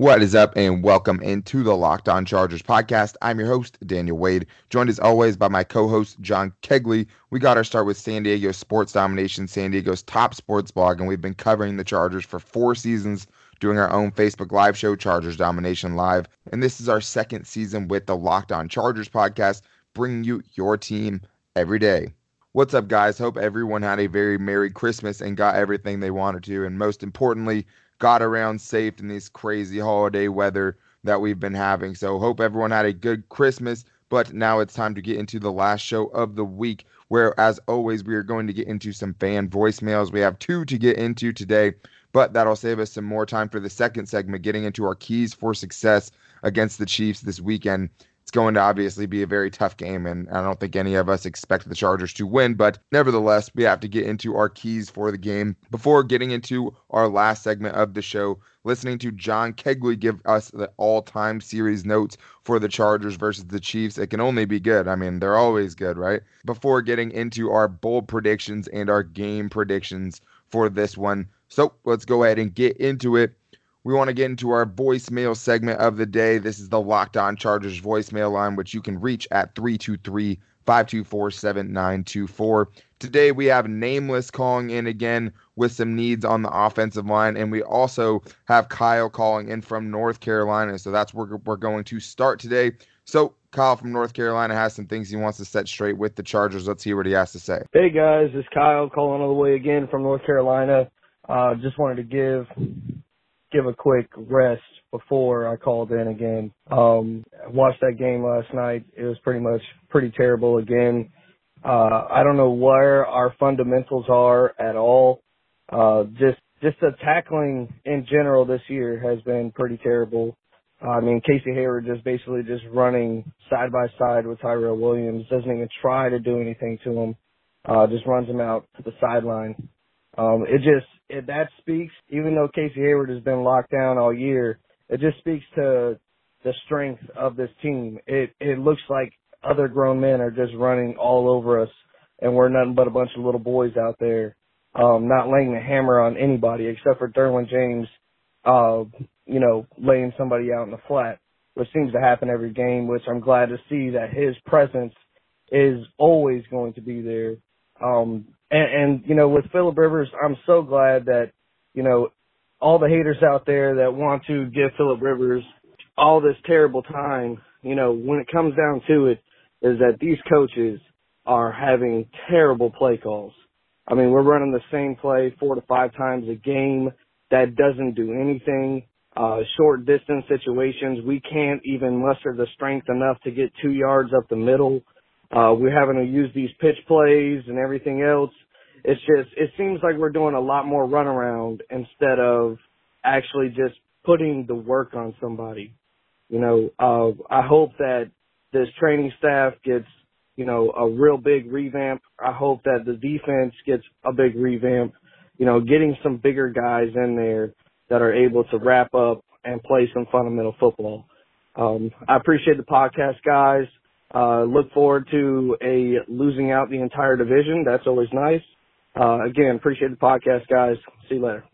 What is up, and welcome into the Locked On Chargers podcast. I'm your host, Daniel Wade, joined as always by my co-host, John Kegley. We got our start with San Diego Sports Domination, San Diego's top sports blog, and we've been covering the Chargers for 4 seasons, doing our own Facebook live show, Chargers Domination Live. And this is our 2nd season with the Locked On Chargers podcast, bringing you your team every day. What's up, guys? Hope everyone had a very Merry Christmas and got everything they wanted to, and most importantly, got around safe in this crazy holiday weather that we've been having. So hope everyone had a good Christmas, but now it's time to get into the last show of the week, where, as always, we are going to get into some fan voicemails. We have 2 to get into today, but that'll save us some more time for the 2nd segment, getting into our keys for success against the Chiefs this weekend. It's going to obviously be a very tough game, and I don't think any of us expect the Chargers to win, but nevertheless, we have to get into our keys for the game. Before getting into our last segment of the show, listening to John Kegley give us the all-time series notes for the Chargers versus the Chiefs, it can only be good. I mean, they're always good, right? Before getting into our bold predictions and our game predictions for this one. So let's go ahead and get into it. We want to get into our voicemail segment of the day. This is the Locked On Chargers voicemail line, which you can reach at 323-524-7924. Today, we have Nameless calling in again with some needs on the offensive line, and we also have Kyle calling in from North Carolina, so that's where we're going to start today. So Kyle from North Carolina has some things he wants to set straight with the Chargers. Let's hear what he has to say. Hey, guys, it's Kyle calling all the way again from North Carolina. Just wanted to give a quick rest before I called in again. Watched that game last night. It was pretty terrible again. I don't know where our fundamentals are at all. Just the tackling in general this year has been pretty terrible. I mean, Casey Hayward just basically just running side by side with Tyrell Williams. Doesn't even try to do anything to him. Just runs him out to the sideline. That speaks, even though Casey Hayward has been locked down all year, it just speaks to the strength of this team. It looks like other grown men are just running all over us, and we're nothing but a bunch of little boys out there, not laying the hammer on anybody except for Derwin James, laying somebody out in the flat, which seems to happen every game, which I'm glad to see that his presence is always going to be there. With Phillip Rivers, I'm so glad that, all the haters out there that want to give Phillip Rivers all this terrible time, when it comes down to it, is that these coaches are having terrible play calls. I mean, we're running the same play 4 to 5 times a game. That doesn't do anything. Short distance situations, we can't even muster the strength enough to get 2 yards up the middle. We're having to use these pitch plays and everything else. It seems like we're doing a lot more runaround instead of actually just putting the work on somebody. I hope that this training staff gets, a real big revamp. I hope that the defense gets a big revamp, getting some bigger guys in there that are able to wrap up and play some fundamental football. I appreciate the podcast, guys. Look forward to losing out the entire division. That's always nice. Again, appreciate the podcast, guys. See you later.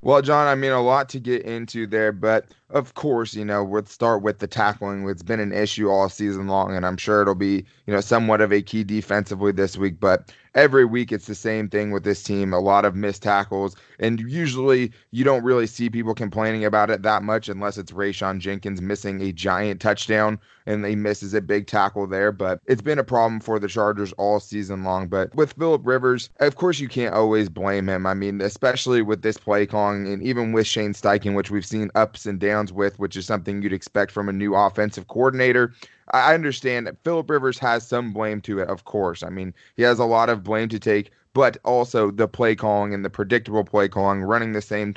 Well, John, I mean, a lot to get into there, but of course, we'll start with the tackling. It's been an issue all season long, and I'm sure it'll be, somewhat of a key defensively this week, but every week it's the same thing with this team, a lot of missed tackles, and usually you don't really see people complaining about it that much unless it's Rayshawn Jenkins missing a giant touchdown and he misses a big tackle there, but it's been a problem for the Chargers all season long. But with Phillip Rivers, of course, you can't always blame him. I mean, especially with this play calling, and even with Shane Steichen, which we've seen ups and downs with, which is something you'd expect from a new offensive coordinator. I understand that Phillip Rivers has some blame to it, of course. I mean, he has a lot of blame to take, but also the play calling and the predictable play calling, running the same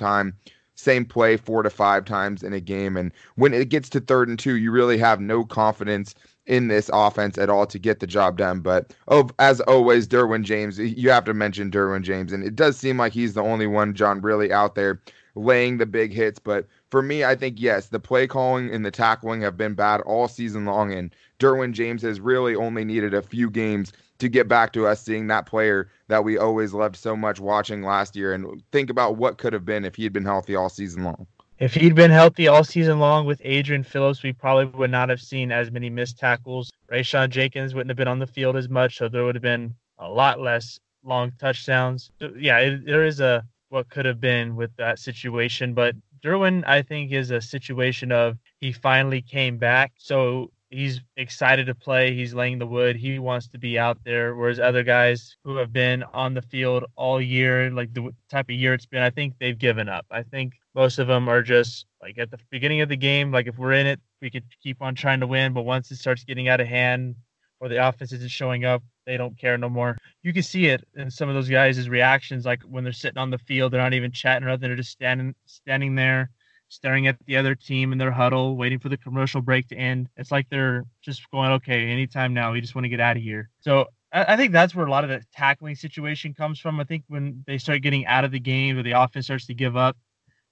play 4 to 5 times in a game. And when it gets to 3rd and 2, you really have no confidence in this offense at all to get the job done. But as always, Derwin James, you have to mention Derwin James. And it does seem like he's the only one, John, really out there laying the big hits. But for me, I think, yes, the play calling and the tackling have been bad all season long. And Derwin James has really only needed a few games to get back to us seeing that player that we always loved so much watching last year. And think about what could have been if he had been healthy all season long. If he'd been healthy all season long with Adrian Phillips, we probably would not have seen as many missed tackles. Rayshawn Jenkins wouldn't have been on the field as much, so there would have been a lot less long touchdowns. So, yeah, there is a what could have been with that situation. But Derwin, I think, is a situation of he finally came back, so he's excited to play. He's laying the wood. He wants to be out there, whereas other guys who have been on the field all year, like the type of year it's been, I think they've given up. I think most of them are just like at the beginning of the game, like if we're in it, we could keep on trying to win. But once it starts getting out of hand or the offense isn't showing up, they don't care no more. You can see it in some of those guys' reactions, like when they're sitting on the field, they're not even chatting or nothing. They're just standing there, staring at the other team in their huddle, waiting for the commercial break to end. It's like they're just going, okay, anytime now, we just want to get out of here. So I think that's where a lot of the tackling situation comes from. I think when they start getting out of the game or the offense starts to give up,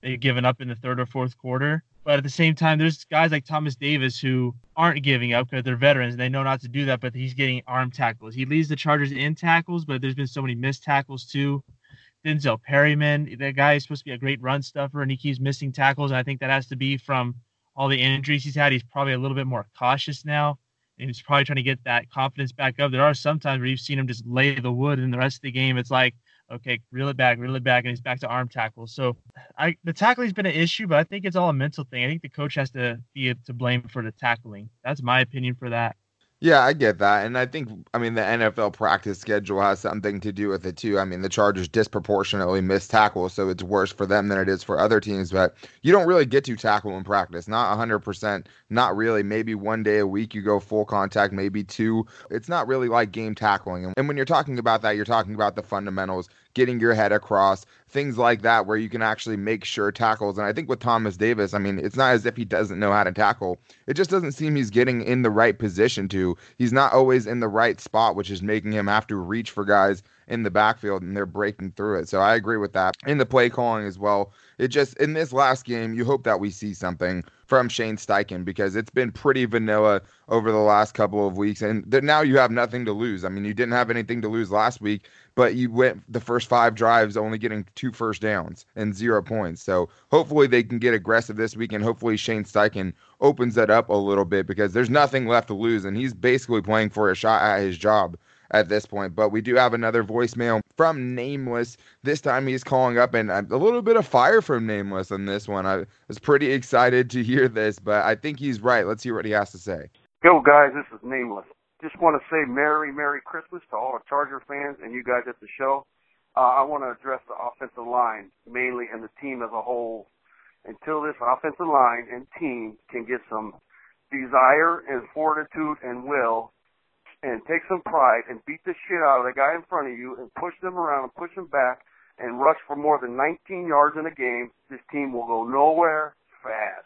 they've given up in the third or fourth quarter. But at the same time, there's guys like Thomas Davis who aren't giving up because they're veterans and they know not to do that, but he's getting arm tackles. He leads the Chargers in tackles, but there's been so many missed tackles too. Denzel Perryman, that guy is supposed to be a great run stuffer, and he keeps missing tackles. And I think that has to be from all the injuries he's had. He's probably a little bit more cautious now, and he's probably trying to get that confidence back up. There are some times where you've seen him just lay the wood, and the rest of the game, it's like, okay, reel it back, and he's back to arm tackles. So the tackling's been an issue, but I think it's all a mental thing. I think the coach has to be to blame for the tackling. That's my opinion for that. Yeah, I get that. And I think, the NFL practice schedule has something to do with it, too. The Chargers disproportionately miss tackles, so it's worse for them than it is for other teams. But you don't really get to tackle in practice, not 100%, not really. Maybe one day a week you go full contact, maybe two. It's not really like game tackling. And when you're talking about that, you're talking about the fundamentals, getting your head across, things like that where you can actually make sure tackles. And I think with Thomas Davis, it's not as if he doesn't know how to tackle. It just doesn't seem he's getting in the right position to. He's not always in the right spot, which is making him have to reach for guys in the backfield and they're breaking through it. So I agree with that. In the play calling as well, it just, in this last game, you hope that we see something from Shane Steichen because it's been pretty vanilla over the last couple of weeks. And now you have nothing to lose. You didn't have anything to lose last week, but you went the first five drives only getting 2 first downs and 0 points. So hopefully they can get aggressive this week, and hopefully Shane Steichen opens that up a little bit because there's nothing left to lose. And he's basically playing for a shot at his job at this point. But we do have another voicemail from Nameless. This time he's calling up, and a little bit of fire from Nameless on this one. I was pretty excited to hear this, but I think he's right. Let's hear what he has to say. Yo, guys, this is Nameless. Just want to say Merry Christmas to all the Charger fans and you guys at the show. I want to address the offensive line mainly and the team as a whole. Until this offensive line and team can get some desire and fortitude and will and take some pride and beat the shit out of the guy in front of you and push them around and push them back and rush for more than 19 yards in a game, this team will go nowhere fast.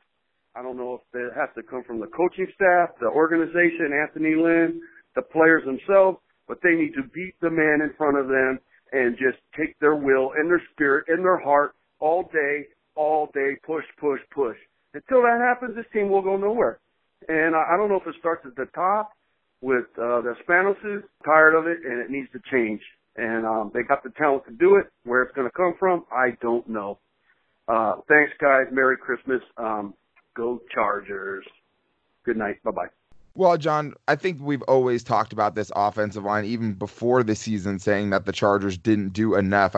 I don't know if it has to come from the coaching staff, the organization, Anthony Lynn, the players themselves, but they need to beat the man in front of them and just take their will and their spirit and their heart all day, push. Until that happens, this team will go nowhere. And I don't know if it starts at the top with the Spanos, tired of it, and it needs to change. And they got the talent to do it. Where it's going to come from, I don't know. Thanks, guys. Merry Christmas. Go Chargers. Good night. Bye-bye. Well, John, I think we've always talked about this offensive line, even before the season, saying that the Chargers didn't do enough.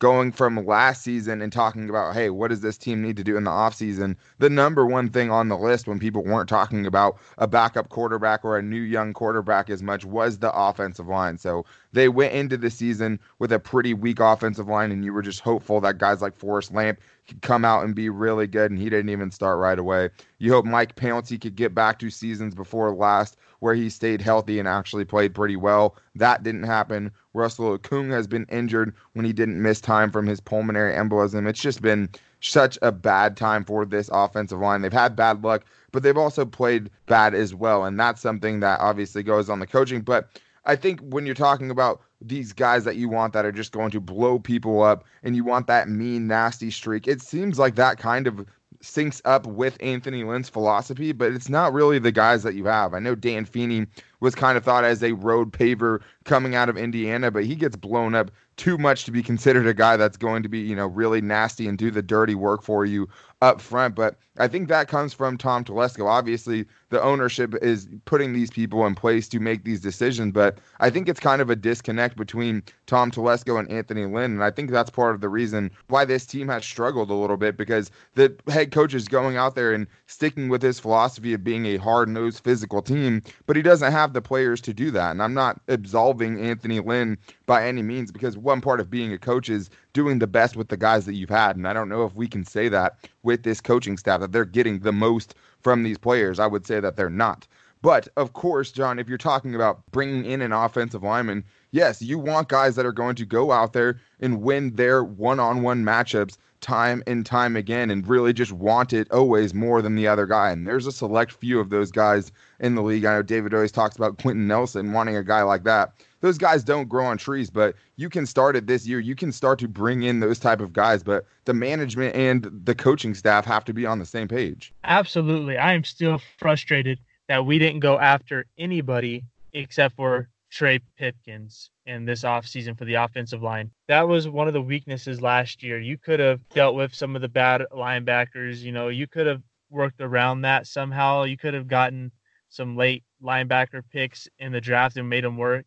Going from last season and talking about, hey, what does this team need to do in the offseason? The number one thing on the list when people weren't talking about a backup quarterback or a new young quarterback as much was the offensive line. So they went into the season with a pretty weak offensive line, and you were just hopeful that guys like Forrest Lamp could come out and be really good, and he didn't even start right away. You hope Mike Pouncey could get back to seasons before last where he stayed healthy and actually played pretty well. That didn't happen. Russell Okung has been injured when he didn't miss time from his pulmonary embolism. It's just been such a bad time for this offensive line. They've had bad luck, but they've also played bad as well, and that's something that obviously goes on the coaching. But I think when you're talking about these guys that you want that are just going to blow people up and you want that mean, nasty streak, it seems like that kind of syncs up with Anthony Lynn's philosophy, but it's not really the guys that you have. I know Dan Feeney was kind of thought as a road paver coming out of Indiana, but he gets blown up too much to be considered a guy that's going to be, you know, really nasty and do the dirty work for you up front. But I think that comes from Tom Telesco. Obviously, the ownership is putting these people in place to make these decisions, but I think it's kind of a disconnect between Tom Telesco and Anthony Lynn, and I think that's part of the reason why this team has struggled a little bit, because the head coach is going out there and sticking with his philosophy of being a hard-nosed physical team, but he doesn't have the players to do that. And I'm not absolving Anthony Lynn by any means, because one part of being a coach is doing the best with the guys that you've had, and I don't know if we can say that with this coaching staff, that they're getting the most from these players. I would say that they're not. But, of course, John, if you're talking about bringing in an offensive lineman, yes, you want guys that are going to go out there and win their one-on-one matchups time and time again and really just want it always more than the other guy. And there's a select few of those guys in the league. I know David always talks about Quentin Nelson wanting a guy like that. Those guys don't grow on trees, but you can start it this year. You can start to bring in those type of guys, but the management and the coaching staff have to be on the same page. Absolutely. I am still frustrated that we didn't go after anybody except for Trey Pipkins in this offseason for the offensive line. That was one of the weaknesses last year. You could have dealt with some of the bad linebackers. You know, you could have worked around that somehow. You could have gotten some late linebacker picks in the draft and made them work.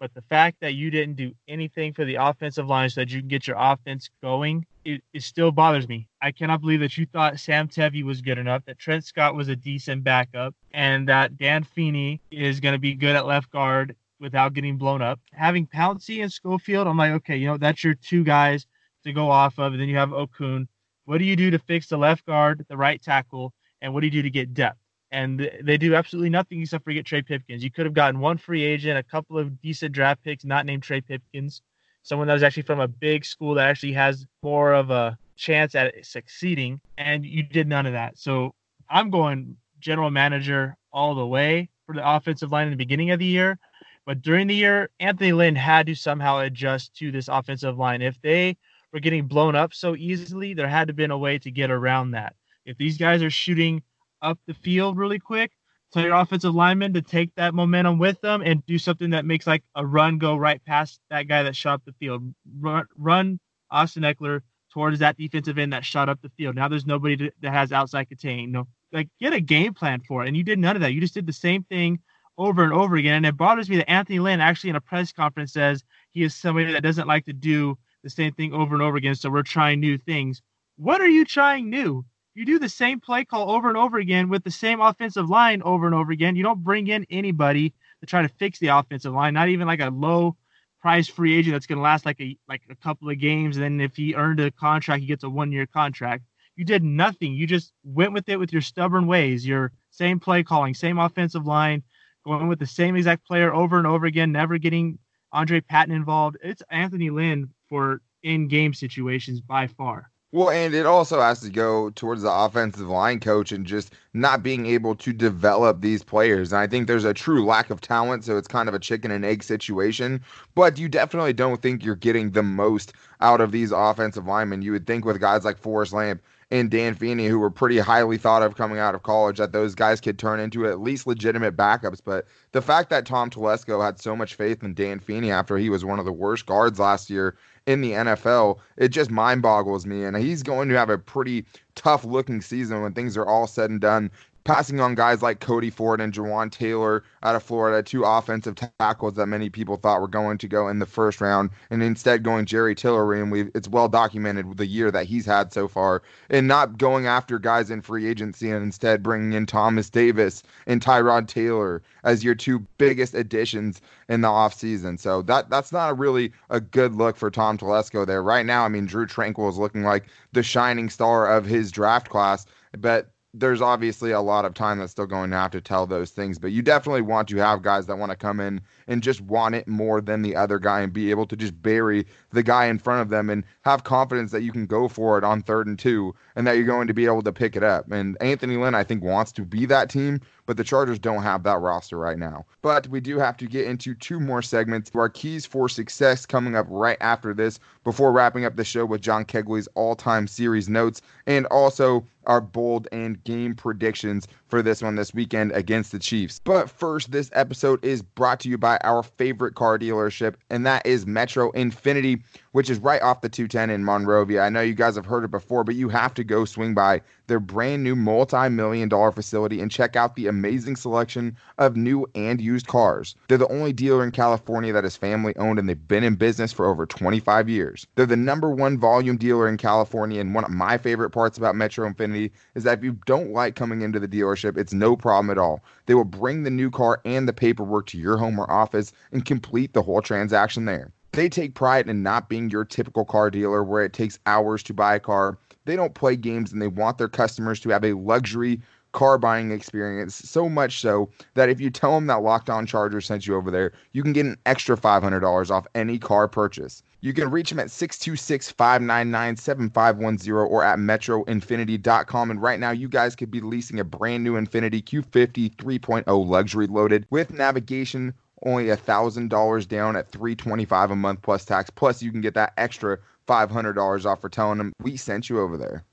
But the fact that you didn't do anything for the offensive line so that you can get your offense going, it still bothers me. I cannot believe that you thought Sam Tevy was good enough, that Trent Scott was a decent backup, and that Dan Feeney is going to be good at left guard without getting blown up. Having Pouncey and Schofield, I'm like, okay, that's your two guys to go off of, and then you have Okung. What do you do to fix the left guard, the right tackle, and what do you do to get depth? And they do absolutely nothing except for get Trey Pipkins. You could have gotten one free agent, a couple of decent draft picks, not named Trey Pipkins, someone that was actually from a big school that actually has more of a chance at succeeding, and you did none of that. So I'm going general manager all the way for the offensive line in the beginning of the year. But during the year, Anthony Lynn had to somehow adjust to this offensive line. If they were getting blown up so easily, there had to have been a way to get around that. If these guys are shooting up the field really quick, tell your offensive lineman to take that momentum with them and do something that makes like a run go right past that guy that shot up the field. Run Austin Ekeler towards that defensive end that shot up the field. Now there's nobody that has outside contain. No, like get a game plan for it. And you did none of that. You just did the same thing over and over again. And it bothers me that Anthony Lynn actually in a press conference says he is somebody that doesn't like to do the same thing over and over again. So we're trying new things. What are you trying new? You do the same play call over and over again with the same offensive line over and over again. You don't bring in anybody to try to fix the offensive line, not even like a low-priced free agent that's going to last like a couple of games. And then if he earned a contract, he gets a one-year contract. You did nothing. You just went with it with your stubborn ways, your same play calling, same offensive line, going with the same exact player over and over again, never getting Andre Patton involved. It's Anthony Lynn for in-game situations by far. Well, and it also has to go towards the offensive line coach and just not being able to develop these players. And I think there's a true lack of talent, so it's kind of a chicken and egg situation. But you definitely don't think you're getting the most out of these offensive linemen. You would think with guys like Forrest Lamp and Dan Feeney, who were pretty highly thought of coming out of college, that those guys could turn into at least legitimate backups. But the fact that Tom Telesco had so much faith in Dan Feeney after he was one of the worst guards last year in the NFL, it just mind boggles me. And he's going to have a pretty tough looking season when things are all said and done, passing on guys like Cody Ford and Jawan Taylor out of Florida, two offensive tackles that many people thought were going to go in the first round, and instead going Jerry Tillery, and it's well documented the year that he's had so far, and not going after guys in free agency and instead bringing in Thomas Davis and Tyrod Taylor as your two biggest additions in the offseason. So that's not really a good look for Tom Telesco there. Right now, I mean, Drew Tranquill is looking like the shining star of his draft class, but there's obviously a lot of time that's still going to have to tell those things, but you definitely want to have guys that want to come in and just want it more than the other guy and be able to just bury the guy in front of them and have confidence that you can go for it on 3rd and 2 and that you're going to be able to pick it up. And Anthony Lynn, I think, wants to be that team, but the Chargers don't have that roster right now. But we do have to get into two more segments, our keys for success coming up right after this, before wrapping up the show with John Kegley's all-time series notes and also our bold and game predictions for this one this weekend against the Chiefs. But first, this episode is brought to you by our favorite car dealership, and that is Metro Infinity, which is right off the 210 in Monrovia. I know you guys have heard it before, but you have to go swing by their brand new multi-million-dollar facility and check out the amazing selection of new and used cars. They're the only dealer in California that is family-owned, and they've been in business for over 25 years. They're the number one volume dealer in California, and one of my favorite parts about Metro Infinity is that if you don't like coming into the dealership, it's no problem at all. They will bring the new car and the paperwork to your home or office and complete the whole transaction there. They take pride in not being your typical car dealer where it takes hours to buy a car. They don't play games, and they want their customers to have a luxury car buying experience, so much so that if you tell them that Locked On Chargers sent you over there, you can get an extra $500 off any car purchase. You can reach them at 626-599-7510 or at metroinfinity.com. And right now, you guys could be leasing a brand new Infiniti Q50 3.0 luxury loaded with navigation, only $1,000 down at $325 a month plus tax. Plus, you can get that extra $500 off for telling them we sent you over there.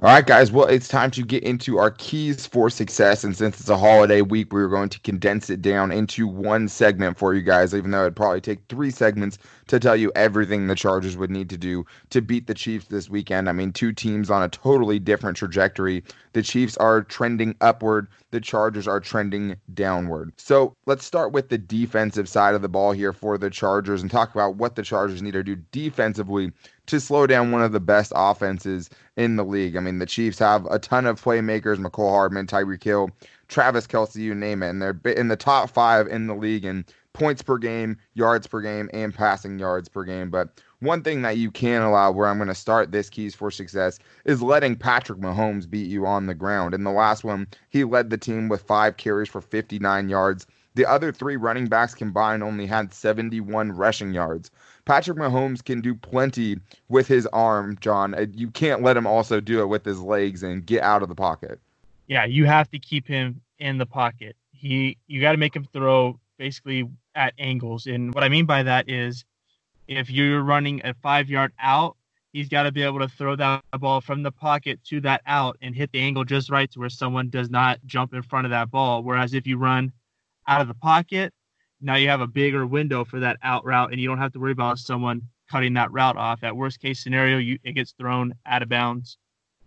All right, guys. Well, it's time to get into our keys for success. And since it's a holiday week, we're going to condense it down into one segment for you guys, even though it'd probably take three segments to tell you everything the Chargers would need to do to beat the Chiefs this weekend. I mean, two teams on a totally different trajectory. The Chiefs are trending upward. The Chargers are trending downward. So let's start with the defensive side of the ball here for the Chargers and talk about what the Chargers need to do defensively to slow down one of the best offenses in the league. I mean, the Chiefs have a ton of playmakers, Mecole Hardman, Tyreek Hill, Travis Kelce, you name it, and they're in the top five in the league in points per game, yards per game, and passing yards per game. But one thing that you can allow, where I'm going to start this keys for success, is letting Patrick Mahomes beat you on the ground. In the last one, he led the team with 5 carries for 59 yards. The other 3 running backs combined only had 71 rushing yards. Patrick Mahomes can do plenty with his arm, John. You can't let him also do it with his legs and get out of the pocket. Yeah, you have to keep him in the pocket. You got to make him throw basically at angles. And what I mean by that is if you're running a 5-yard out, he's got to be able to throw that ball from the pocket to that out and hit the angle just right to where someone does not jump in front of that ball. Whereas if you run out of the pocket, now you have a bigger window for that out route, and you don't have to worry about someone cutting that route off. At worst case scenario, it gets thrown out of bounds.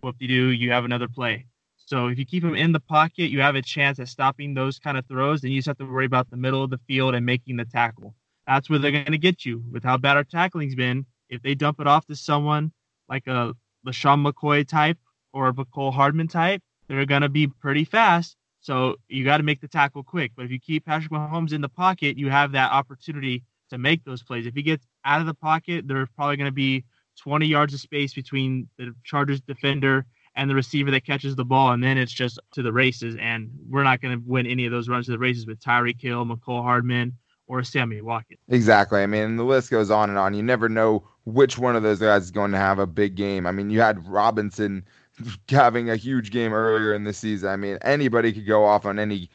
Whoop-de-doo, you have another play. So if you keep him in the pocket, you have a chance at stopping those kind of throws. Then you just have to worry about the middle of the field and making the tackle. That's where they're going to get you with how bad our tackling's been. If they dump it off to someone like a LaShawn McCoy type or a Mecole Hardman type, they're going to be pretty fast. So you got to make the tackle quick. But if you keep Patrick Mahomes in the pocket, you have that opportunity to make those plays. If he gets out of the pocket, there's probably going to be 20 yards of space between the Chargers defender and the receiver that catches the ball, and then it's just to the races. And we're not going to win any of those runs to the races with Tyreek Hill, Mecole Hardman, or Sammy Watkins. Exactly. I mean, the list goes on and on. You never know which one of those guys is going to have a big game. I mean, you had Robinson having a huge game earlier in the season. I mean, anybody could go off on any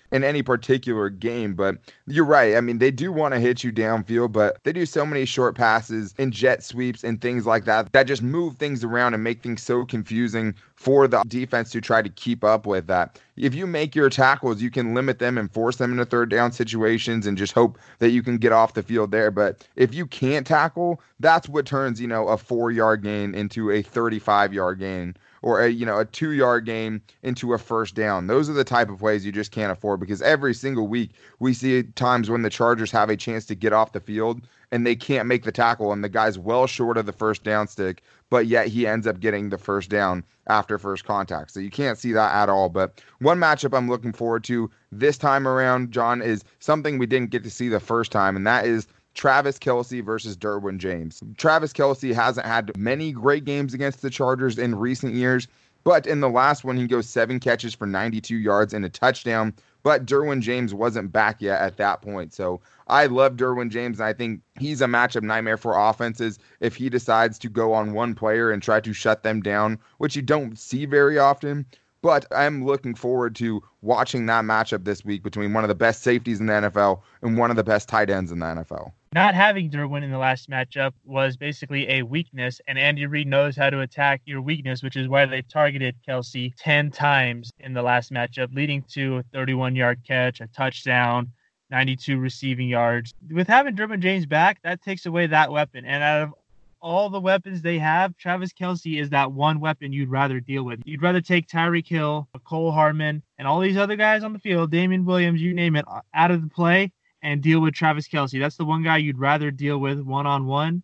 particular game, but you're right. I mean, they do want to hit you downfield, but they do so many short passes and jet sweeps and things like that that just move things around and make things so confusing for the defense to try to keep up with that. If you make your tackles, you can limit them and force them into third down situations and just hope that you can get off the field there. But if you can't tackle, that's what turns, you know, a 4-yard gain into a 35-yard gain, or a 2-yard gain into a first down. Those are the type of plays you just can't afford, because every single week we see times when the Chargers have a chance to get off the field and they can't make the tackle, and the guy's well short of the first down stick, but yet he ends up getting the first down after first contact. So you can't see that at all. But one matchup I'm looking forward to this time around, John, is something we didn't get to see the first time, and that is Travis Kelce versus Derwin James. Travis Kelce hasn't had many great games against the Chargers in recent years, but in the last one, he goes 7 catches for 92 yards and a touchdown. But Derwin James wasn't back yet at that point. So I love Derwin James, and I think he's a matchup nightmare for offenses if he decides to go on one player and try to shut them down, which you don't see very often. But I'm looking forward to watching that matchup this week between one of the best safeties in the NFL and one of the best tight ends in the NFL. not having Derwin in the last matchup was basically a weakness, and Andy Reid knows how to attack your weakness, which is why they targeted Kelce 10 times in the last matchup, leading to a 31-yard catch, a touchdown, 92 receiving yards. With having Derwin James back, that takes away that weapon. And out of all the weapons they have, Travis Kelce is that one weapon you'd rather deal with. You'd rather take Tyreek Hill, Mecole Hardman, and all these other guys on the field, Damian Williams, you name it, out of the play and deal with Travis Kelce. That's the one guy you'd rather deal with one-on-one.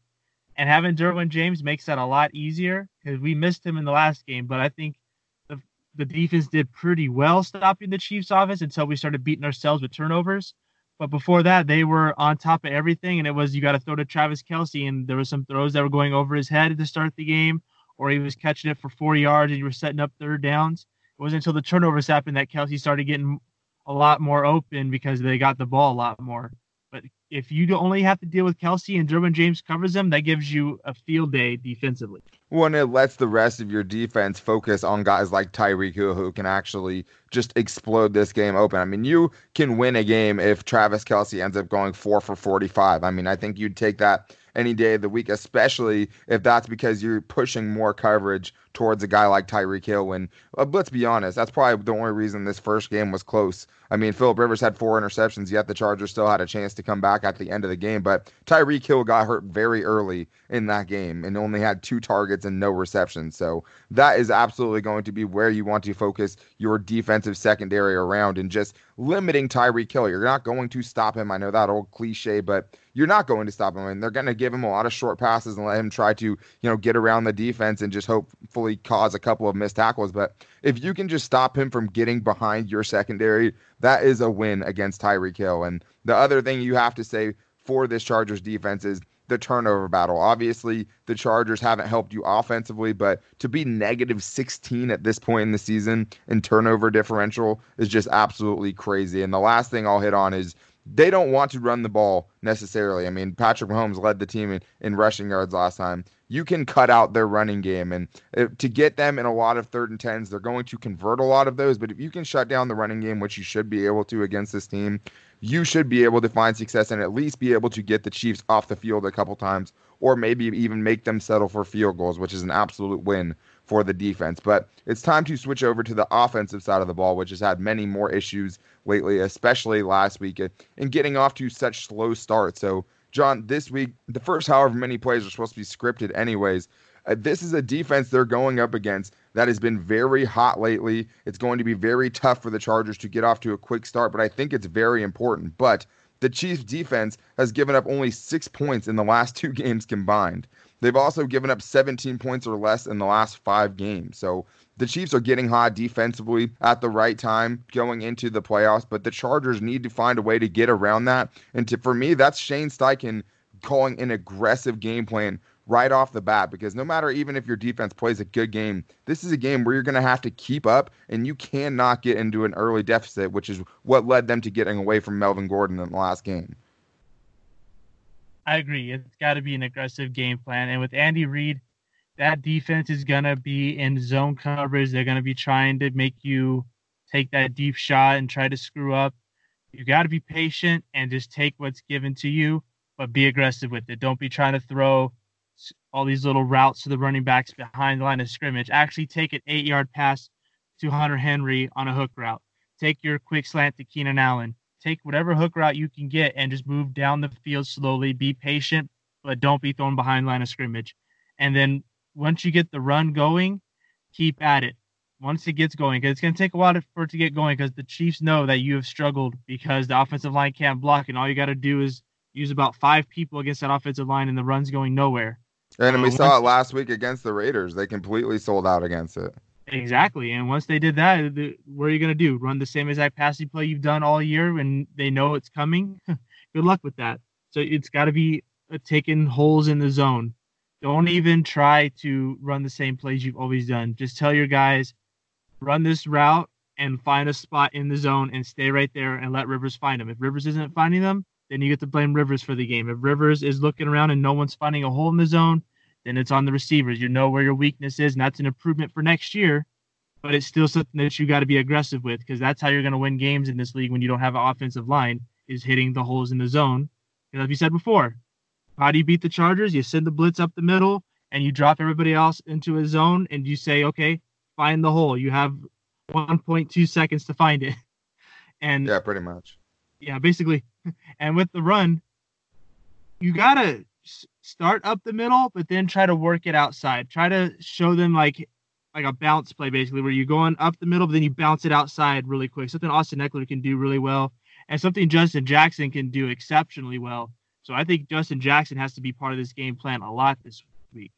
And having Derwin James makes that a lot easier, because we missed him in the last game, but I think the defense did pretty well stopping the Chiefs' offense until we started beating ourselves with turnovers. But before that, they were on top of everything, and it was you got to throw to Travis Kelce, and there were some throws that were going over his head to start the game, or he was catching it for 4 yards and you were setting up third downs. It wasn't until the turnovers happened that Kelce started getting a lot more open because they got the ball a lot more. But if you only have to deal with Kelce and Derwin James covers them, that gives you a field day defensively. Well, and it lets the rest of your defense focus on guys like Tyreek Hill, who can actually just explode this game open. I mean, you can win a game if Travis Kelce ends up going 4 for 45. I mean, I think you'd take that any day of the week, especially if that's because you're pushing more coverage towards a guy like Tyreek Hill. And let's be honest, that's probably the only reason this first game was close. I mean, Phillip Rivers had 4 interceptions, yet the Chargers still had a chance to come back at the end of the game. But Tyreek Hill got hurt very early in that game and only had 2 targets and no receptions. So that is absolutely going to be where you want to focus your defensive secondary around and just limiting Tyreek Hill. You're not going to stop him. I know that old cliche, but you're not going to stop him. And they're going to give him a lot of short passes and let him try to, get around the defense and just hopefully cause a couple of missed tackles. But if you can just stop him from getting behind your secondary, that is a win against Tyreek Hill. And the other thing you have to say for this Chargers defense is the turnover battle. Obviously, the Chargers haven't helped you offensively, but to be negative 16 at this point in the season in turnover differential is just absolutely crazy. And the last thing I'll hit on is they don't want to run the ball necessarily. I mean, Patrick Mahomes led the team in rushing yards last time. You can cut out their running game, and to get them in a lot of 3rd and 10s, they're going to convert a lot of those. But if you can shut down the running game, which you should be able to against this team, you should be able to find success and at least be able to get the Chiefs off the field a couple times, or maybe even make them settle for field goals, which is an absolute win for the defense. But it's time to switch over to the offensive side of the ball, which has had many more issues lately, especially last week, and getting off to such slow starts. So, John, this week, the first however many plays are supposed to be scripted anyways. This is a defense they're going up against that has been very hot lately. It's going to be very tough for the Chargers to get off to a quick start, but I think it's very important. But the Chiefs defense has given up only 6 points in the last 2 games combined. They've also given up 17 points or less in the last 5 games. So the Chiefs are getting hot defensively at the right time going into the playoffs, but the Chargers need to find a way to get around that. And for me, that's Shane Steichen calling an aggressive game plan right off the bat, because no matter even if your defense plays a good game, this is a game where you're going to have to keep up, and you cannot get into an early deficit, which is what led them to getting away from Melvin Gordon in the last game. I agree. It's got to be an aggressive game plan. And with Andy Reid, that defense is going to be in zone coverage. They're going to be trying to make you take that deep shot and try to screw up. You got to be patient and just take what's given to you, but be aggressive with it. Don't be trying to throw all these little routes to the running backs behind the line of scrimmage. Actually take an 8-yard pass to Hunter Henry on a hook route. Take your quick slant to Keenan Allen. Take whatever hook route you can get and just move down the field slowly. Be patient, but don't be thrown behind line of scrimmage. And then once you get the run going, keep at it. Once it gets going, because it's going to take a while for it to get going, because the Chiefs know that you have struggled because the offensive line can't block, and all you got to do is use about 5 people against that offensive line, and the run's going nowhere. And we saw it last week against the Raiders. They completely sold out against it. Exactly, and once they did that, what are you going to do? Run the same exact passing play you've done all year when they know it's coming? Good luck with that. So it's got to be taking holes in the zone. Don't even try to run the same plays you've always done. Just tell your guys, run this route and find a spot in the zone and stay right there and let Rivers find them. If Rivers isn't finding them, then you get to blame Rivers for the game. If Rivers is looking around and no one's finding a hole in the zone, then it's on the receivers. You know where your weakness is, and that's an improvement for next year, but it's still something that you got to be aggressive with, because that's how you're going to win games in this league when you don't have an offensive line, is hitting the holes in the zone you know, as we said before, how do you beat the Chargers? You send the blitz up the middle and you drop everybody else into a zone and you say, okay, find the hole. You have 1.2 seconds to find it. And yeah, pretty much. Yeah, basically. And with the run, you got to start up the middle, but then try to work it outside. Try to show them like a bounce play, basically, where you're going up the middle, but then you bounce it outside really quick. Something Austin Ekeler can do really well, and something Justin Jackson can do exceptionally well. So I think Justin Jackson has to be part of this game plan a lot this week.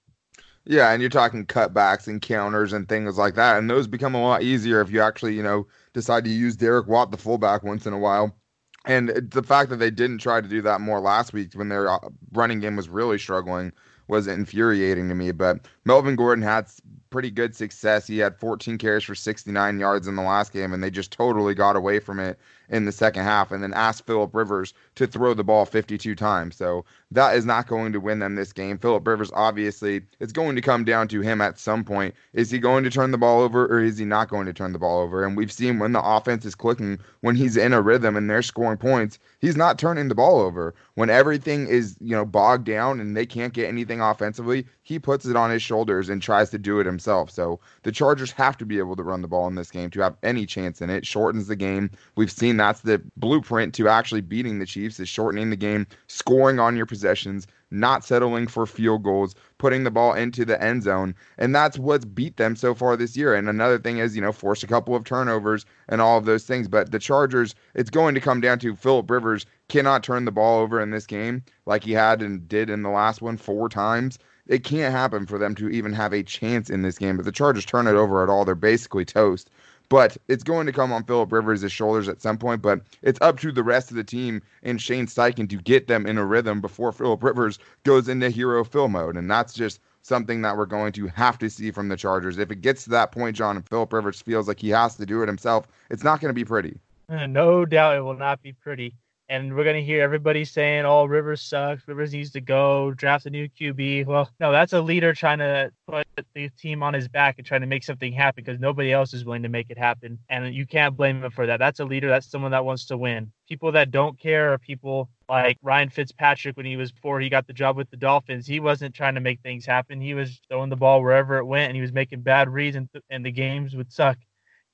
Yeah, and you're talking cutbacks and counters and things like that, and those become a lot easier if you actually, you know, decide to use Derek Watt, the fullback, once in a while. And the fact that they didn't try to do that more last week when their running game was really struggling was infuriating to me. But Melvin Gordon had pretty good success. He had 14 carries for 69 yards in the last game, and they just totally got away from it in the second half and then asked Phillip Rivers to throw the ball 52 times. So that is not going to win them this game. Phillip Rivers, obviously, it's going to come down to him at some point. Is he going to turn the ball over or is he not going to turn the ball over? And we've seen when the offense is clicking, when he's in a rhythm and they're scoring points, he's not turning the ball over. When everything is, you know, bogged down and they can't get anything offensively, he puts it on his shoulders and tries to do it himself. So the Chargers have to be able to run the ball in this game to have any chance in it. Shortens the game. We've seen that's the blueprint to actually beating the Chiefs, is shortening the game, scoring on your possessions, not settling for field goals, putting the ball into the end zone. And that's what's beat them so far this year. And another thing is, you know, force a couple of turnovers and all of those things. But the Chargers, it's going to come down to Phillip Rivers cannot turn the ball over in this game like he had and did in the last one 4 times. It can't happen for them to even have a chance in this game. But the Chargers turn it over at all, they're basically toast. But it's going to come on Phillip Rivers' shoulders at some point, but it's up to the rest of the team and Shane Steichen to get them in a rhythm before Phillip Rivers goes into hero fill mode. And that's just something that we're going to have to see from the Chargers. If it gets to that point, John, and Phillip Rivers feels like he has to do it himself, it's not going to be pretty. No doubt it will not be pretty. And we're going to hear everybody saying, oh, Rivers sucks, Rivers needs to go, draft a new QB. Well, no, that's a leader trying to put the team on his back and trying to make something happen because nobody else is willing to make it happen. And you can't blame him for that. That's a leader. That's someone that wants to win. People that don't care are people like Ryan Fitzpatrick when he was before he got the job with the Dolphins. He wasn't trying to make things happen. He was throwing the ball wherever it went, and he was making bad reads, and the games would suck.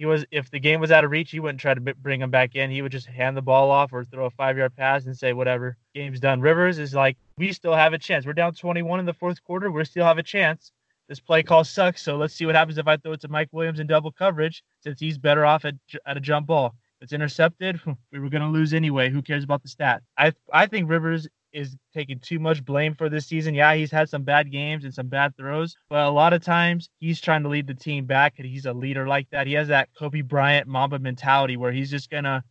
If the game was out of reach, he wouldn't try to bring him back in. He would just hand the ball off or throw a 5-yard pass and say, whatever, game's done. Rivers is like, we still have a chance. We're down 21 in the fourth quarter. We still have a chance. This play call sucks, so let's see what happens if I throw it to Mike Williams in double coverage since he's better off at a jump ball. If it's intercepted, we were going to lose anyway. Who cares about the stat? I think Rivers is taking too much blame for this season. Yeah, he's had some bad games and some bad throws, but a lot of times he's trying to lead the team back, and he's a leader like that. He has that Kobe Bryant Mamba mentality where he's just going to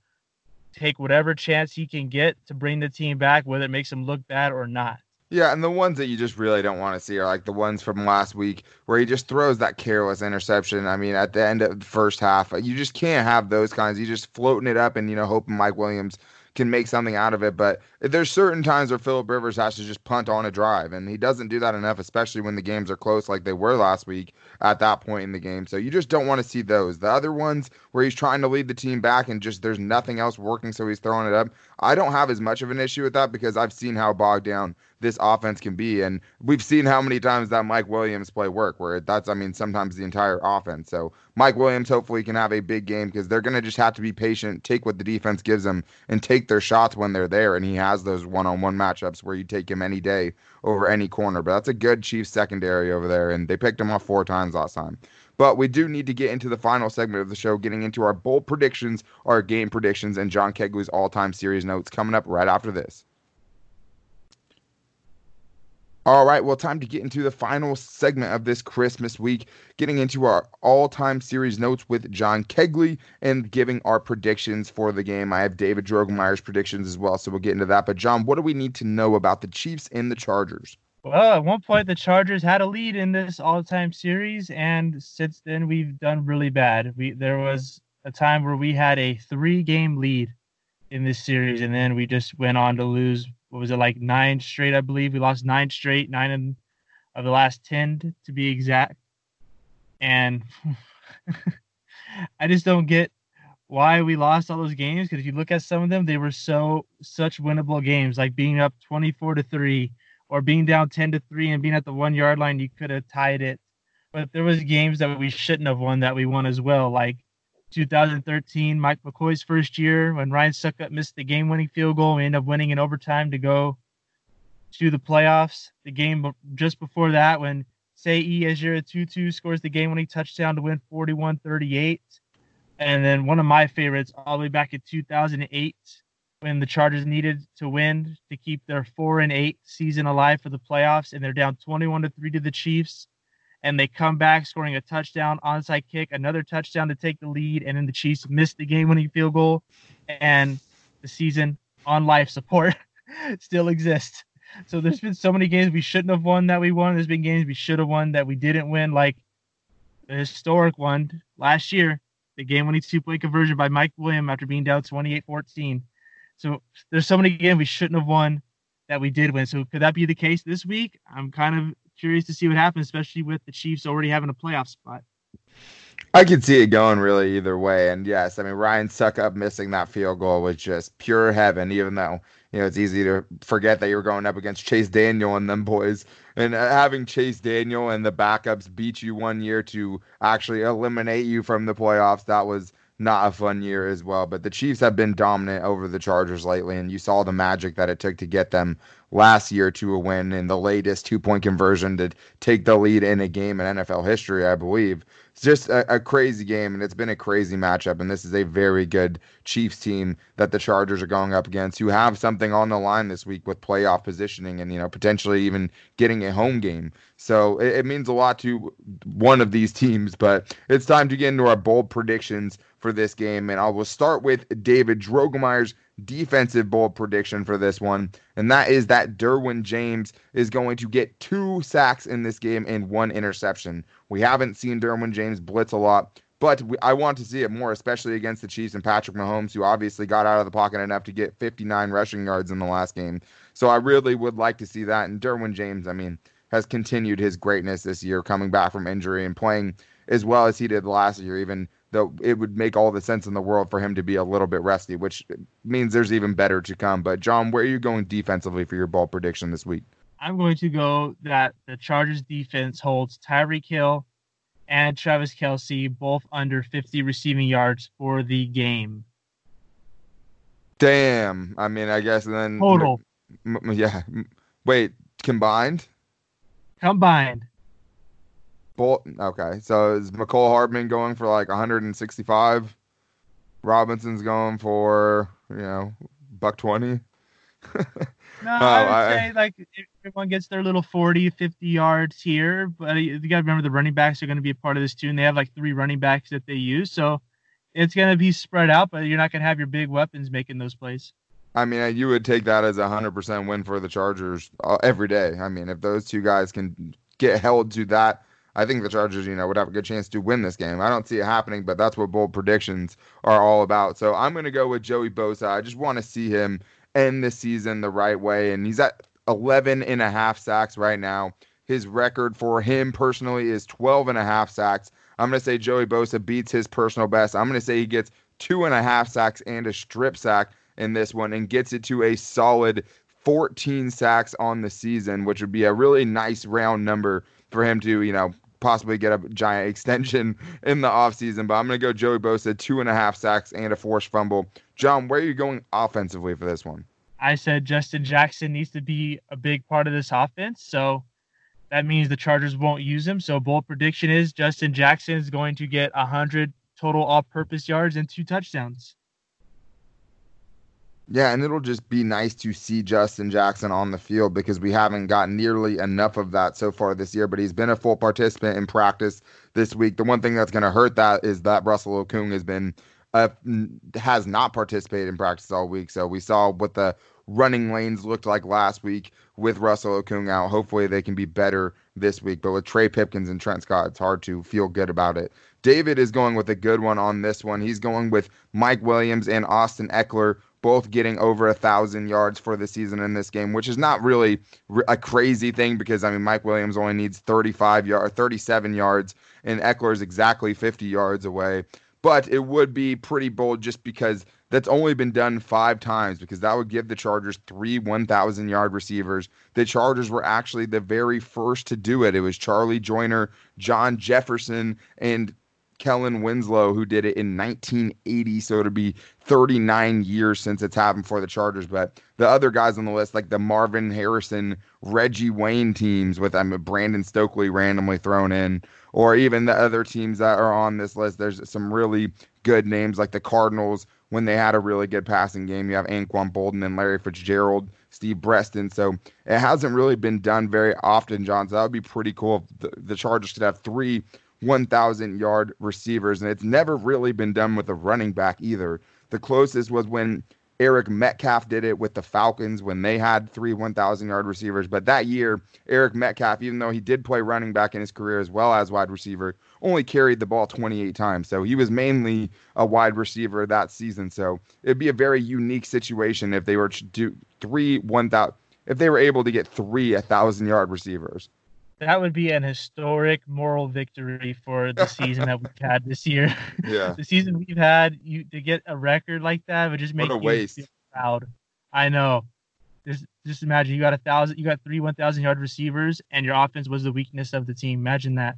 take whatever chance he can get to bring the team back, whether it makes him look bad or not. Yeah, and the ones that you just really don't want to see are like the ones from last week where he just throws that careless interception. I mean, at the end of the first half, you just can't have those kinds. You're just floating it up and, you know, hoping Mike Williams can make something out of it. But there's certain times where Phillip Rivers has to just punt on a drive, and he doesn't do that enough, especially when the games are close like they were last week at that point in the game. So you just don't want to see those. The other ones where he's trying to lead the team back and just there's nothing else working, so he's throwing it up, I don't have as much of an issue with that because I've seen how bogged down this offense can be, and we've seen how many times that Mike Williams play work where that's, I mean, sometimes the entire offense. So Mike Williams hopefully can have a big game because they're going to just have to be patient, take what the defense gives them, and take their shots when they're there. And he has those one-on-one matchups where you take him any day over any corner. But that's a good Chiefs secondary over there, and they picked him off 4 times last time. But we do need to get into the final segment of the show, getting into our bold predictions, our game predictions, and John Kegley's all-time series notes coming up right after this. All right, well, time to get into the final segment of this Christmas week, getting into our all-time series notes with John Kegley and giving our predictions for the game. I have David Drogemeyer's predictions as well, so we'll get into that. But, John, what do we need to know about the Chiefs and the Chargers? Well, at one point, the Chargers had a lead in this all-time series, and since then, we've done really bad. There was a time where we had a 3-game lead in this series, and then we just went on to lose. What was it, like 9 straight, I believe? We lost 9 straight, 9 of the last 10 to be exact. And I just don't get why we lost all those games, because if you look at some of them, they were such winnable games, like being up 24-3 or being down 10-3 and being at the 1 yard line, you could have tied it. But there was games that we shouldn't have won that we won as well, like 2013, Mike McCoy's first year, when Ryan Succop missed the game-winning field goal. We ended up winning in overtime to go to the playoffs. The game just before that, when Seyi Ejira-Tutu scores the game-winning touchdown to win 41-38. And then one of my favorites, all the way back in 2008, when the Chargers needed to win to keep their 4-8 season alive for the playoffs, and they're down 21-3 to the Chiefs. And they come back scoring a touchdown, onside kick, another touchdown to take the lead, and then the Chiefs missed the game-winning field goal, and the season on life support still exists. So there's been so many games we shouldn't have won that we won. There's been games we should have won that we didn't win, like the historic one last year, the game-winning two-point conversion by Mike Williams after being down 28-14. So there's so many games we shouldn't have won that we did win. So could that be the case this week? I'm kind of curious to see what happens, especially with the Chiefs already having a playoff spot. I could see it going really either way. And yes, I mean, Ryan Succop missing that field goal was just pure heaven, even though, you know, it's easy to forget that you're going up against Chase Daniel and them boys. And having Chase Daniel and the backups beat you 1 year to actually eliminate you from the playoffs, that was not a fun year as well. But the Chiefs have been dominant over the Chargers lately, and you saw the magic that it took to get them last year to a win in the latest two-point conversion to take the lead in a game in NFL history, I believe. It's just a crazy game, and it's been a crazy matchup, and this is a very good Chiefs team that the Chargers are going up against, who have something on the line this week with playoff positioning and, you know, potentially even getting a home game. So it means a lot to one of these teams, but it's time to get into our bold predictions for this game, and I will start with David Drogemeyer's defensive bold prediction for this one, and that is that Derwin James is going to get 2 sacks in this game and 1 interception. We haven't seen Derwin James blitz a lot, but I want to see it more, especially against the Chiefs and Patrick Mahomes, who obviously got out of the pocket enough to get 59 rushing yards in the last game. So I really would like to see that, and Derwin James, I mean, has continued his greatness this year, coming back from injury and playing as well as he did last year, even though it would make all the sense in the world for him to be a little bit rusty, which means there's even better to come. But, John, where are you going defensively for your ball prediction this week? I'm going to go that the Chargers defense holds Tyreek Hill and Travis Kelce both under 50 receiving yards for the game. Damn. I mean, I guess then – total. Yeah. Wait, combined? Combined. Okay, so is Mecole Hardman going for like 165? Robinson's going for, you know, $120? No, I would say like if everyone gets their little 40, 50 yards here, but you got to remember the running backs are going to be a part of this too, and they have like 3 running backs that they use, so it's going to be spread out, but you're not going to have your big weapons making those plays. I mean, you would take that as a 100% win for the Chargers every day. I mean, if those 2 guys can get held to that, I think the Chargers, you know, would have a good chance to win this game. I don't see it happening, but that's what bold predictions are all about. So I'm going to go with Joey Bosa. I just want to see him end the season the right way. And he's at 11.5 sacks right now. His record for him personally is 12.5 sacks. I'm going to say Joey Bosa beats his personal best. I'm going to say he gets 2.5 sacks and a strip sack in this one and gets it to a solid 14 sacks on the season, which would be a really nice round number for him to, you know, possibly get a giant extension in the offseason. But I'm going to go Joey Bosa, 2.5 sacks and a forced fumble. John, where are you going offensively for this one? I said Justin Jackson needs to be a big part of this offense, so that means the Chargers won't use him. So bold prediction is Justin Jackson is going to get 100 total all-purpose yards and 2 touchdowns. Yeah, and it'll just be nice to see Justin Jackson on the field because we haven't gotten nearly enough of that so far this year, but he's been a full participant in practice this week. The one thing that's going to hurt that is that Russell Okung has not participated in practice all week, so we saw what the running lanes looked like last week with Russell Okung out. Hopefully they can be better this week, but with Trey Pipkins and Trent Scott, it's hard to feel good about it. David is going with a good one on this one. He's going with Mike Williams and Austin Ekeler, both getting over 1,000 yards for the season in this game, which is not really a crazy thing because, I mean, Mike Williams only needs 37 yards, and Eckler is exactly 50 yards away. But it would be pretty bold just because that's only been done 5 times, because that would give the Chargers 3 1,000-yard receivers. The Chargers were actually the very first to do it. It was Charlie Joyner, John Jefferson, and Kellen Winslow who did it in 1980. So it'll be 39 years since it's happened for the Chargers. But the other guys on the list, like the Marvin Harrison, Reggie Wayne teams with Brandon Stokely randomly thrown in, or even the other teams that are on this list, there's some really good names like the Cardinals when they had a really good passing game. You have Anquan Boldin and Larry Fitzgerald, Steve Breston. So it hasn't really been done very often, John. So that would be pretty cool if the Chargers could have 3 1,000-yard receivers. And it's never really been done with a running back either. The closest was when Eric Metcalf did it with the Falcons when they had 3 1,000-yard receivers. But that year, Eric Metcalf, even though he did play running back in his career as well as wide receiver, only carried the ball 28 times. So he was mainly a wide receiver that season. So it'd be a very unique situation if they were to do if they were able to get 3 1,000-yard receivers. That would be an historic moral victory for the season that we've had this year. Yeah. The season we've had, to get a record like that would just make you feel proud. I know. Just imagine you got 3 1,000-yard receivers, and your offense was the weakness of the team. Imagine that.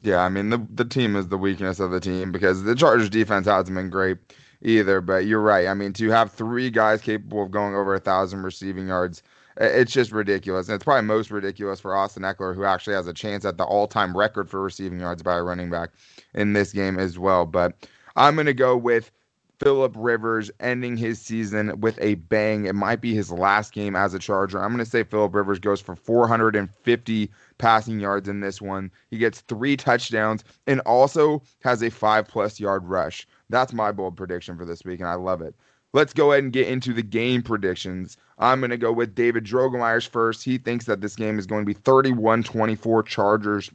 Yeah, I mean, the team is the weakness of the team because the Chargers defense hasn't been great either. But you're right. I mean, to have 3 guys capable of going over 1,000 receiving yards, it's just ridiculous. And it's probably most ridiculous for Austin Ekeler, who actually has a chance at the all-time record for receiving yards by a running back in this game as well. But I'm going to go with Phillip Rivers ending his season with a bang. It might be his last game as a Charger. I'm going to say Phillip Rivers goes for 450 passing yards in this one. He gets 3 touchdowns and also has a 5-plus yard rush. That's my bold prediction for this week, and I love it. Let's go ahead and get into the game predictions. I'm going to go with David Drogemeyer's first. He thinks that this game is going to be 31-24 Chargers.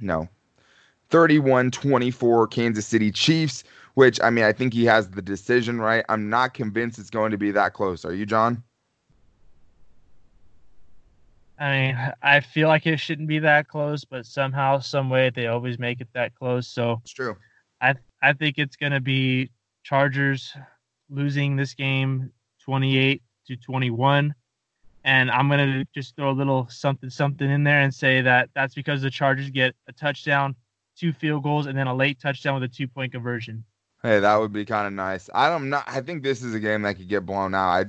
No, 31-24 Kansas City Chiefs, which, I mean, I think he has the decision right. I'm not convinced it's going to be that close. Are you, John? I mean, I feel like it shouldn't be that close, but somehow, some way, they always make it that close. So it's true. I think it's going to be Chargers losing this game 28-21, and I'm gonna just throw a little something in there and say that's because the Chargers get a touchdown, 2 field goals, and then a late touchdown with a 2-point conversion. Hey, that would be kind of nice. I think this is a game that could get blown out. I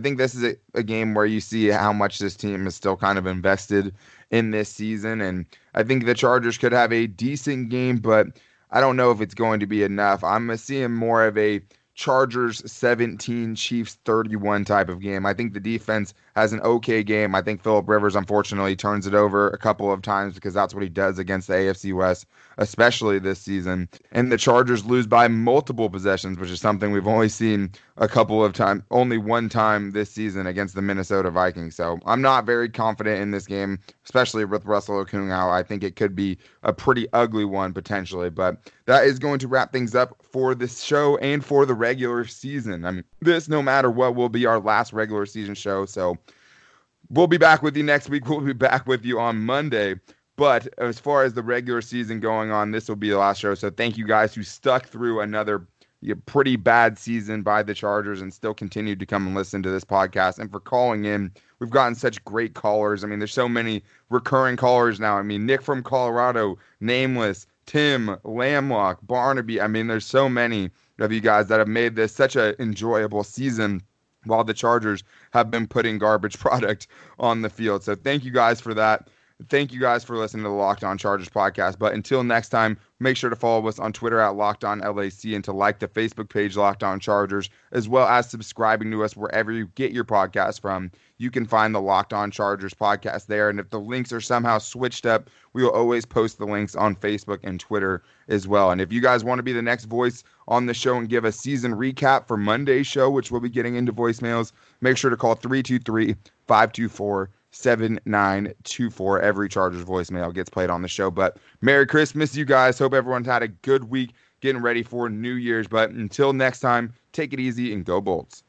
think this is a game where you see how much this team is still kind of invested in this season, and I think the Chargers could have a decent game, but I don't know if it's going to be enough. I'm seeing more of a Chargers 17, Chiefs 31 type of game. I think the defense has an okay game. I think Phillip Rivers, unfortunately, turns it over a couple of times because that's what he does against the AFC West, especially this season. And the Chargers lose by multiple possessions, which is something we've only seen a couple of times, only one time this season against the Minnesota Vikings. So I'm not very confident in this game, especially with Russell Okung out. I think it could be a pretty ugly one potentially, but that is going to wrap things up for this show and for the regular season. I mean, this, no matter what, will be our last regular season show. So we'll be back with you next week. We'll be back with you on Monday. But as far as the regular season going on, this will be the last show. So thank you guys who stuck through another pretty bad season by the Chargers and still continued to come and listen to this podcast. And for calling in, we've gotten such great callers. I mean, there's so many recurring callers now. I mean, Nick from Colorado, Nameless, Tim, Lamlock, Barnaby. I mean, there's so many of you guys that have made this such an enjoyable season while the Chargers have been putting garbage product on the field. So thank you guys for that. Thank you guys for listening to the Locked On Chargers podcast. But until next time, make sure to follow us on Twitter at LockedOnLAC and to like the Facebook page Locked On Chargers, as well as subscribing to us wherever you get your podcast from. You can find the Locked On Chargers podcast there. And if the links are somehow switched up, we will always post the links on Facebook and Twitter as well. And if you guys want to be the next voice on the show and give a season recap for Monday's show, which we'll be getting into voicemails, make sure to call 323-524-7924. Every Chargers voicemail gets played on the show. But Merry Christmas, you guys. Hope everyone's had a good week getting ready for New Year's. But until next time, take it easy and go Bolts.